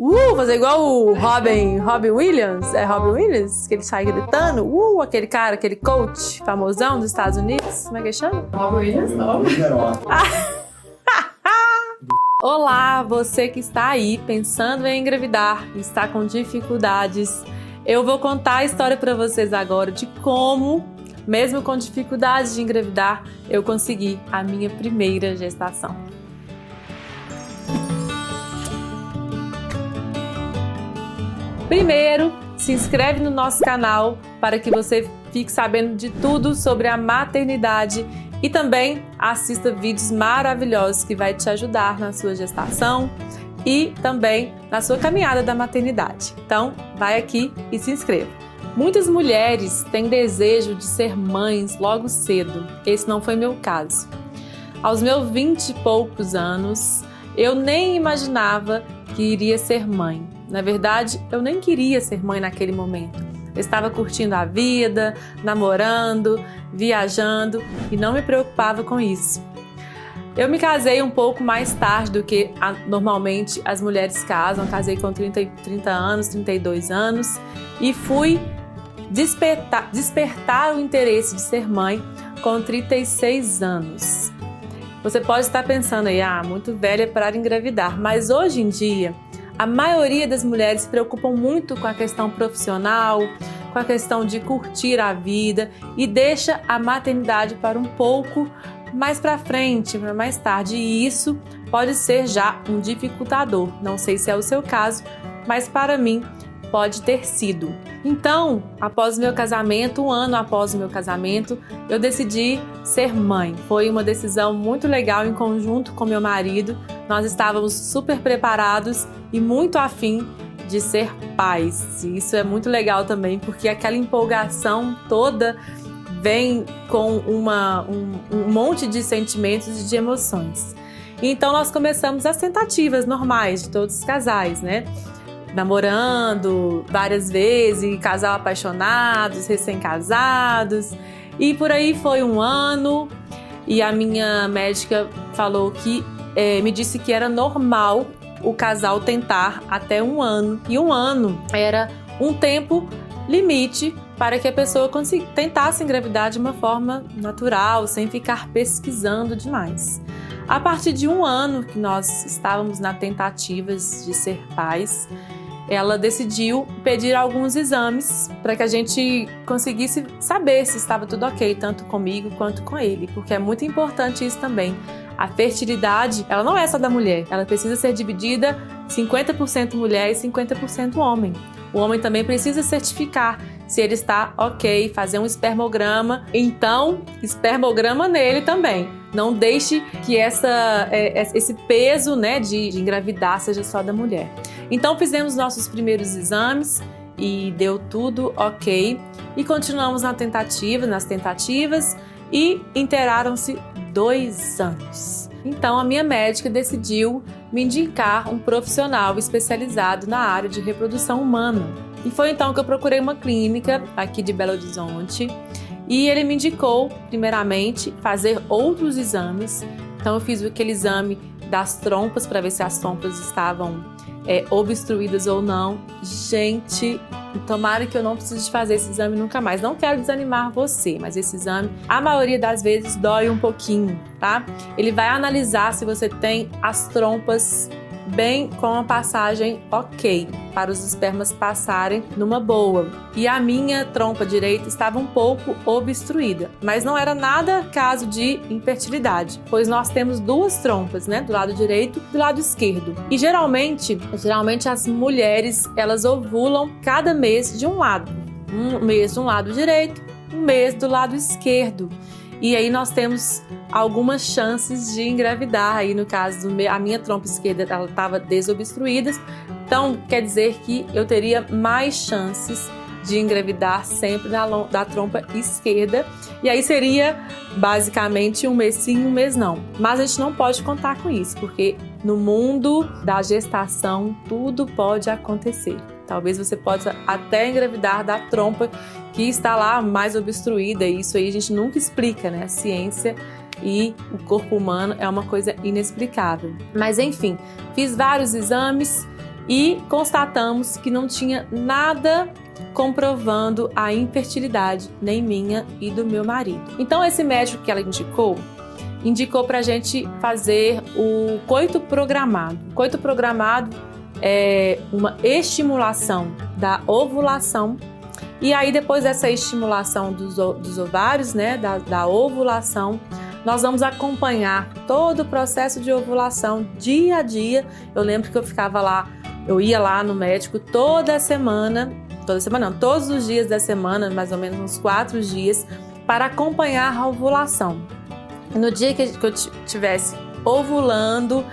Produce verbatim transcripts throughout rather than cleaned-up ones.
Uh, fazer igual o Robin, Robin Williams, é Robin Williams, que ele sai gritando, uh, aquele cara, aquele coach famosão dos Estados Unidos, como é que ele chama? Robin Williams, não. Olá, você que está aí pensando em engravidar e está com dificuldades, eu vou contar a história para vocês agora de como, mesmo com dificuldades de engravidar, eu consegui a minha primeira gestação. Primeiro, se inscreve no nosso canal para que você fique sabendo de tudo sobre a maternidade e também assista vídeos maravilhosos que vai te ajudar na sua gestação e também na sua caminhada da maternidade. Então, vai aqui e se inscreva. Muitas mulheres têm desejo de ser mães logo cedo. Esse não foi meu caso. Aos meus vinte e poucos anos, eu nem imaginava que iria ser mãe. Na verdade, eu nem queria ser mãe naquele momento. Eu estava curtindo a vida, namorando, viajando e não me preocupava com isso. Eu me casei um pouco mais tarde do que a, normalmente as mulheres casam. Casei com trinta, trinta anos, trinta e dois anos e fui despertar, despertar o interesse de ser mãe com trinta e seis anos. Você pode estar pensando aí, ah, muito velha para engravidar, mas hoje em dia a maioria das mulheres se preocupam muito com a questão profissional, com a questão de curtir a vida e deixa a maternidade para um pouco mais para frente, para mais tarde. E isso pode ser já um dificultador. Não sei se é o seu caso, mas para mim pode ter sido. Então, após o meu casamento, um ano após o meu casamento, eu decidi ser mãe. Foi uma decisão muito legal em conjunto com meu marido. Nós estávamos super preparados e muito afim de ser pais. E isso é muito legal também, porque aquela empolgação toda vem com uma, um, um monte de sentimentos e de emoções. Então nós começamos as tentativas normais de todos os casais, né? Namorando várias vezes, casal apaixonados, recém-casados. E por aí foi um ano e a minha médica falou que É, me disse que era normal o casal tentar até um ano. E um ano era um tempo limite para que a pessoa tentasse engravidar de uma forma natural, sem ficar pesquisando demais. A partir de um ano que nós estávamos na tentativa de ser pais, ela decidiu pedir alguns exames para que a gente conseguisse saber se estava tudo ok, tanto comigo quanto com ele, porque é muito importante isso também. A fertilidade, ela não é só da mulher, ela precisa ser dividida cinquenta por cento mulher e cinquenta por cento homem. O homem também precisa certificar se ele está ok, fazer um espermograma, então espermograma nele também. Não deixe que essa, esse peso, né, de, de engravidar seja só da mulher. Então fizemos nossos primeiros exames e deu tudo ok e continuamos na tentativa, nas tentativas e interaram-se dois anos. Então a minha médica decidiu me indicar um profissional especializado na área de reprodução humana. E foi então que eu procurei uma clínica aqui de Belo Horizonte e ele me indicou primeiramente fazer outros exames. Então eu fiz aquele exame das trompas para ver se as trompas estavam é, obstruídas ou não. Gente, tomara que eu não precise fazer esse exame nunca mais. Não quero desanimar você, mas esse exame, a maioria das vezes, dói um pouquinho, tá? Ele vai analisar se você tem as trompas bem com a passagem ok, para os espermas passarem numa boa. E a minha trompa direita estava um pouco obstruída, mas não era nada caso de infertilidade, pois nós temos duas trompas, né? Do lado direito e do lado esquerdo. E geralmente, geralmente as mulheres, elas ovulam cada mês de um lado. Um mês do lado direito, um mês do lado esquerdo. E aí nós temos algumas chances de engravidar. Aí no caso, a minha trompa esquerda ela estava desobstruída, então quer dizer que eu teria mais chances de engravidar sempre da, da trompa esquerda. E aí seria basicamente um mês sim, um mês não. Mas a gente não pode contar com isso, porque no mundo da gestação tudo pode acontecer. Talvez você possa até engravidar da trompa que está lá mais obstruída. E isso aí a gente nunca explica, né? A ciência e o corpo humano é uma coisa inexplicável. Mas enfim, fiz vários exames e constatamos que não tinha nada comprovando a infertilidade, nem minha e do meu marido. Então esse médico que ela indicou, indicou pra gente fazer o coito programado. O coito programado é uma estimulação da ovulação, e aí depois dessa estimulação dos, dos ovários, né, da, da ovulação, nós vamos acompanhar todo o processo de ovulação dia a dia. Eu lembro que eu ficava lá, eu ia lá no médico toda semana, toda semana não, todos os dias da semana, mais ou menos uns quatro dias, para acompanhar a ovulação. No dia que eu estivesse ovulando,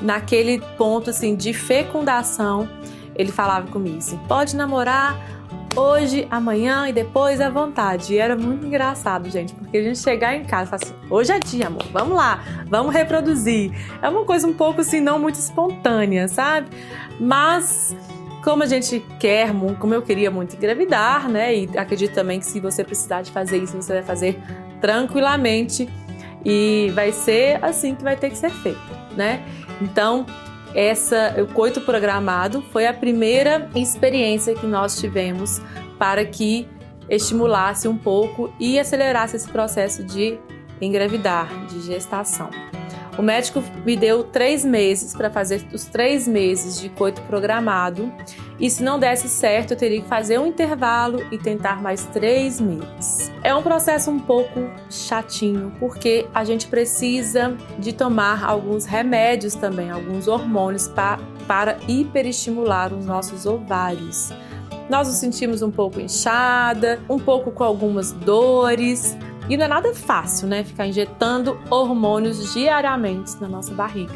naquele ponto assim de fecundação, ele falava comigo assim, pode namorar hoje, amanhã e depois à vontade. E era muito engraçado, gente, porque a gente chegar em casa e falar assim, hoje é dia, amor, vamos lá, vamos reproduzir. É uma coisa um pouco assim, não muito espontânea, sabe? Mas como a gente quer, como eu queria muito engravidar, né? E acredito também que se você precisar de fazer isso, você vai fazer tranquilamente e vai ser assim que vai ter que ser feito, né? Então, essa, o coito programado foi a primeira experiência que nós tivemos para que estimulasse um pouco e acelerasse esse processo de engravidar, de gestação. O médico me deu três meses para fazer os três meses de coito programado, e se não desse certo, eu teria que fazer um intervalo e tentar mais três meses. É um processo um pouco chatinho, porque a gente precisa de tomar alguns remédios também, alguns hormônios pa- para hiperestimular os nossos ovários. Nós nos sentimos um pouco inchada, um pouco com algumas dores, e não é nada fácil, né? Ficar injetando hormônios diariamente na nossa barriga.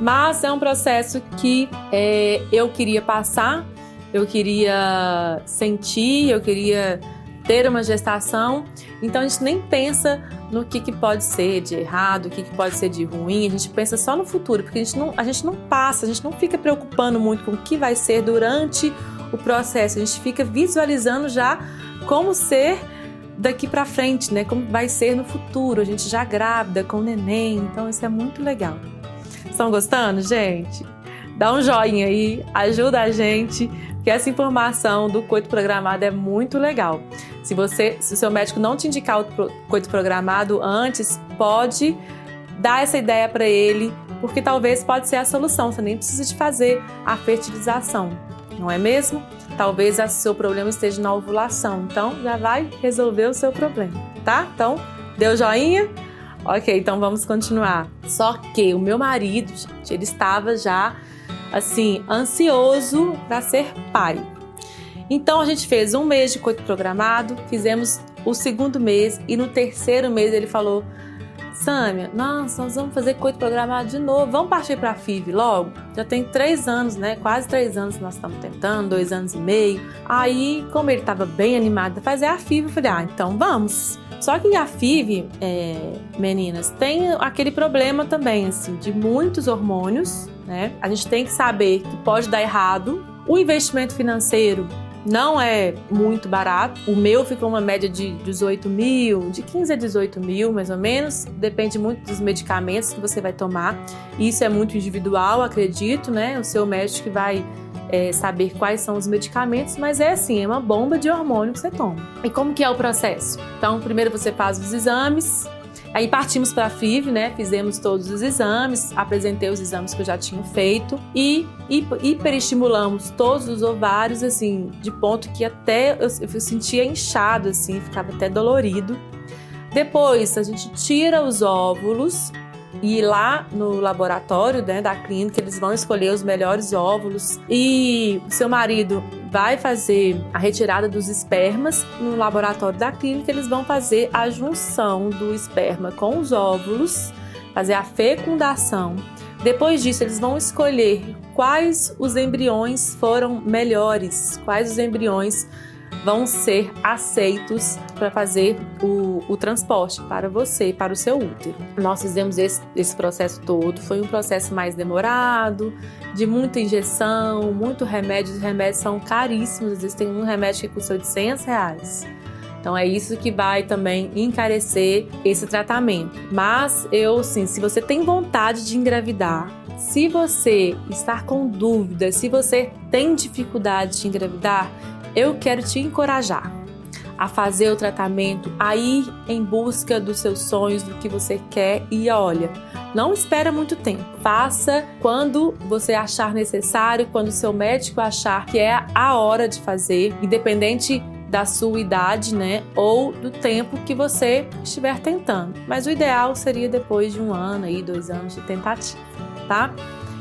Mas é um processo que é, eu queria passar, eu queria sentir, eu queria ter uma gestação. Então a gente nem pensa no que, que pode ser de errado, o que, que pode ser de ruim. A gente pensa só no futuro, porque a gente, não, a gente não passa, a gente não fica preocupando muito com o que vai ser durante o processo. A gente fica visualizando já como ser daqui pra frente, né? Como vai ser no futuro, a gente já grávida, com o neném. Então isso é muito legal. Estão gostando, gente? Dá um joinha aí, ajuda a gente, que essa informação do coito programado é muito legal. Se você, se o seu médico não te indicar o coito programado antes, pode dar essa ideia para ele, porque talvez pode ser a solução. Você nem precisa de fazer a fertilização, não é mesmo? Talvez o seu problema esteja na ovulação, então já vai resolver o seu problema, tá? Então, deu joinha? Ok, então vamos continuar. Só que o meu marido, gente, ele estava já, assim, ansioso para ser pai. Então a gente fez um mês de coito programado, fizemos o segundo mês, e no terceiro mês ele falou, Sâmia, nossa, nós vamos fazer coito programado de novo, vamos partir para a F I V logo? Já tem três anos, né? Quase três anos que nós estamos tentando, dois anos e meio. Aí, como ele estava bem animado a fazer a F I V, eu falei, ah, então vamos. Só que a F I V, é, meninas, tem aquele problema também, assim, de muitos hormônios, né? A gente tem que saber que pode dar errado. O investimento financeiro não é muito barato. O meu ficou uma média de dezoito mil, de quinze a dezoito mil, mais ou menos. Depende muito dos medicamentos que você vai tomar. Isso é muito individual, acredito, né? O seu médico que vai é, saber quais são os medicamentos, mas é assim, é uma bomba de hormônio que você toma. E como que é o processo? Então, primeiro você faz os exames, aí partimos para a F I V, né? Fizemos todos os exames, apresentei os exames que eu já tinha feito e hiperestimulamos todos os ovários, assim, de ponto que até eu sentia inchado, assim, ficava até dolorido. Depois a gente tira os óvulos e lá no laboratório, né, da clínica, eles vão escolher os melhores óvulos e o seu marido vai fazer a retirada dos espermas. No laboratório da clínica, eles vão fazer a junção do esperma com os óvulos, fazer a fecundação. Depois disso, eles vão escolher quais os embriões foram melhores, quais os embriões vão ser aceitos para fazer o, o transporte para você, para o seu útero. Nós fizemos esse, esse processo todo, foi um processo mais demorado, de muita injeção, muito remédio. Os remédios são caríssimos, às vezes tem um remédio que custa oitocentos reais. Então é isso que vai também encarecer esse tratamento. Mas eu, sim, se você tem vontade de engravidar, se você está com dúvida, se você tem dificuldade de engravidar, eu quero te encorajar a fazer o tratamento, a ir em busca dos seus sonhos, do que você quer, e olha, não espera muito tempo, faça quando você achar necessário, quando o seu médico achar que é a hora de fazer, independente da sua idade, né, ou do tempo que você estiver tentando, mas o ideal seria depois de um ano, aí, dois anos de tentativa, tá?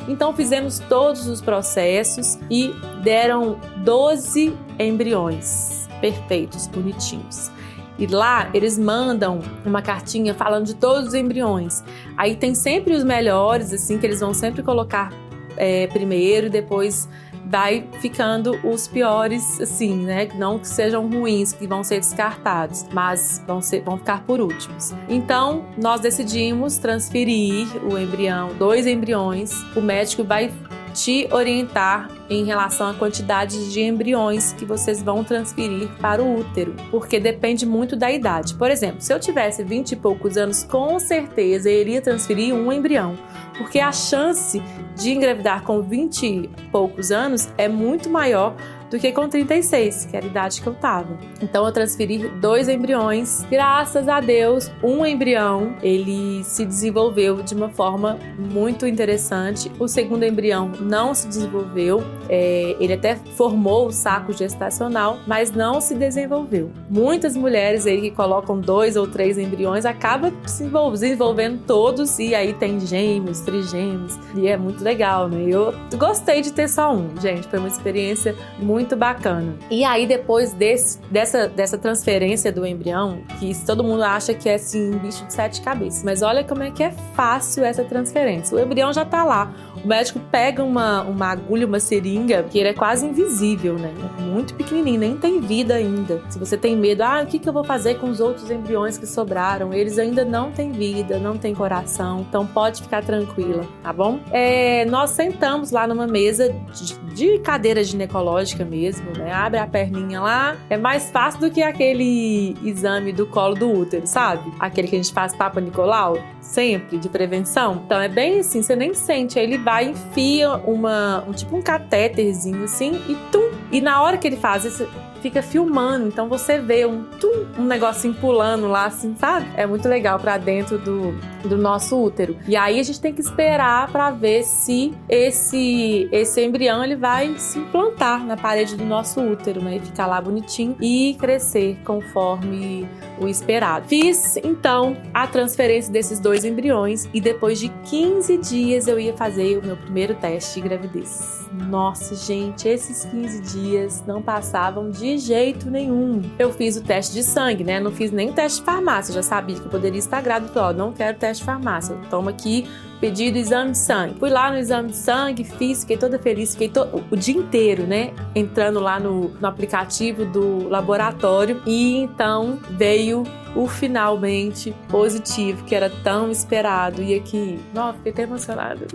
Então fizemos todos os processos e deram doze embriões perfeitos, bonitinhos. E lá eles mandam uma cartinha falando de todos os embriões. Aí tem sempre os melhores, assim, que eles vão sempre colocar é, primeiro, e depois vai ficando os piores, assim, né? Não que sejam ruins, que vão ser descartados, mas vão, ser, vão ficar por últimos. Então, nós decidimos transferir o embrião, dois embriões. O médico vai te orientar em relação à quantidade de embriões que vocês vão transferir para o útero, porque depende muito da idade. Por exemplo, se eu tivesse vinte e poucos anos, com certeza eu iria transferir um embrião, porque a chance de engravidar com vinte e poucos anos é muito maior do que com trinta e seis, que era a idade que eu tava. Então eu transferi dois embriões. Graças a Deus, um embrião, ele se desenvolveu de uma forma muito interessante. O segundo embrião não se desenvolveu, é, ele até formou o saco gestacional, mas não se desenvolveu. Muitas mulheres aí que colocam dois ou três embriões acabam se desenvolvendo todos, e aí tem gêmeos, trigêmeos, e é muito legal, né? Eu gostei de ter só um, gente, foi uma experiência muito Muito bacana. E aí, depois desse, dessa, dessa transferência do embrião, que todo mundo acha que é assim, um bicho de sete cabeças, mas olha como é que é fácil essa transferência. O embrião já tá lá. O médico pega uma, uma agulha, uma seringa, que ele é quase invisível, né? Muito pequenininho, nem tem vida ainda. Se você tem medo, ah, o que, que eu vou fazer com os outros embriões que sobraram? Eles ainda não têm vida, não têm coração, então pode ficar tranquila, tá bom? É, nós sentamos lá numa mesa de, de cadeira ginecológica mesmo, né? Abre a perninha lá. É mais fácil do que aquele exame do colo do útero, sabe? Aquele que a gente faz Papanicolau, sempre, de prevenção. Então é bem assim, você nem sente. Aí ele vai, enfia uma, um, tipo um catéterzinho assim e tum! E na hora que ele faz isso, fica filmando, então você vê um tum, um negocinho pulando lá, assim, sabe? É muito legal pra dentro do, do nosso útero. E aí a gente tem que esperar pra ver se esse, esse embrião, ele vai se implantar na parede do nosso útero, né? E ficar lá bonitinho e crescer conforme o esperado. Fiz, então, a transferência desses dois embriões e depois de quinze dias eu ia fazer o meu primeiro teste de gravidez. Nossa, gente, esses quinze dias não passavam de De jeito nenhum. Eu fiz o teste de sangue, né? Não fiz nem o teste de farmácia. Eu já sabia que eu poderia estar grávida. Ó, não quero teste de farmácia. Toma aqui, pedido exame de sangue. Fui lá no exame de sangue, fiz, fiquei toda feliz, fiquei to... o dia inteiro, né? Entrando lá no, no aplicativo do laboratório. E então veio o finalmente positivo, que era tão esperado. E aqui, nossa, fiquei até emocionada.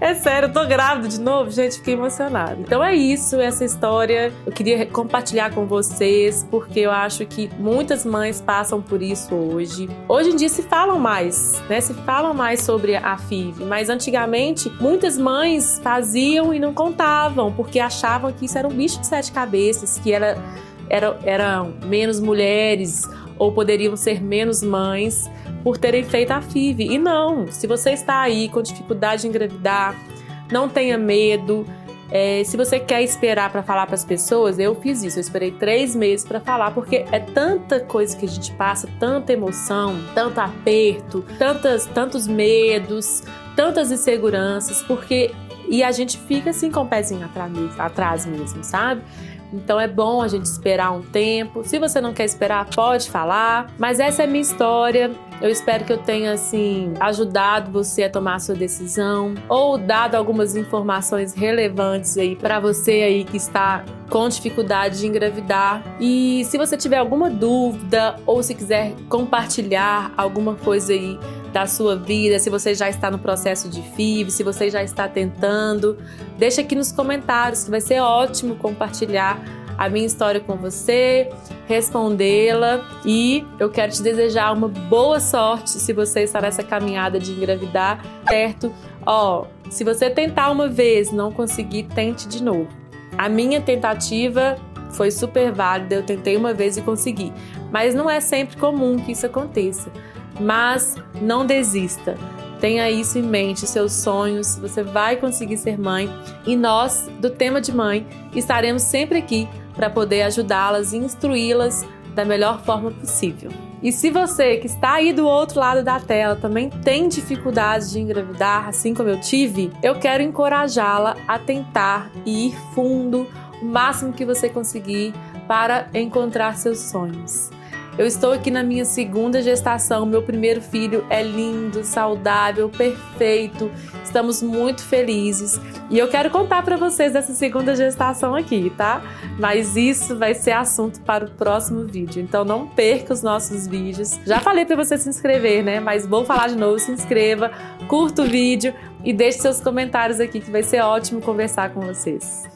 É sério, eu tô grávida de novo, gente, fiquei emocionada. Então é isso, essa história eu queria compartilhar com vocês, porque eu acho que muitas mães passam por isso hoje. Hoje em dia se falam mais, né? Se falam mais sobre a F I V, mas antigamente muitas mães faziam e não contavam, porque achavam que isso era um bicho de sete cabeças, que era, era, eram menos mulheres ou poderiam ser menos mães por terem feito a F I V. E não, se você está aí com dificuldade de engravidar, não tenha medo. É, se você quer esperar para falar para as pessoas, eu fiz isso, eu esperei três meses para falar, porque é tanta coisa que a gente passa, tanta emoção, tanto aperto, tantas, tantos medos, tantas inseguranças, porque e a gente fica assim com o pezinho atrás mesmo, sabe? Então é bom a gente esperar um tempo. Se você não quer esperar, pode falar. Mas essa é a minha história. Eu espero que eu tenha, assim, ajudado você a tomar a sua decisão ou dado algumas informações relevantes aí para você aí que está com dificuldade de engravidar. E se você tiver alguma dúvida ou se quiser compartilhar alguma coisa aí da sua vida, se você já está no processo de F I V, se você já está tentando, deixa aqui nos comentários, que vai ser ótimo compartilhar a minha história com você, respondê-la, e eu quero te desejar uma boa sorte se você está nessa caminhada de engravidar, certo? Ó, se você tentar uma vez e não conseguir, tente de novo. A minha tentativa foi super válida, eu tentei uma vez e consegui, mas não é sempre comum que isso aconteça. Mas não desista, tenha isso em mente, seus sonhos, você vai conseguir ser mãe, e nós, do Tema de Mãe, estaremos sempre aqui para poder ajudá-las e instruí-las da melhor forma possível. E se você que está aí do outro lado da tela também tem dificuldade de engravidar, assim como eu tive, eu quero encorajá-la a tentar e ir fundo o máximo que você conseguir para encontrar seus sonhos. Eu estou aqui na minha segunda gestação, meu primeiro filho é lindo, saudável, perfeito, estamos muito felizes e eu quero contar para vocês dessa segunda gestação aqui, tá? Mas isso vai ser assunto para o próximo vídeo, então não perca os nossos vídeos. Já falei para você se inscrever, né? Mas vou falar de novo, se inscreva, curta o vídeo e deixe seus comentários aqui que vai ser ótimo conversar com vocês.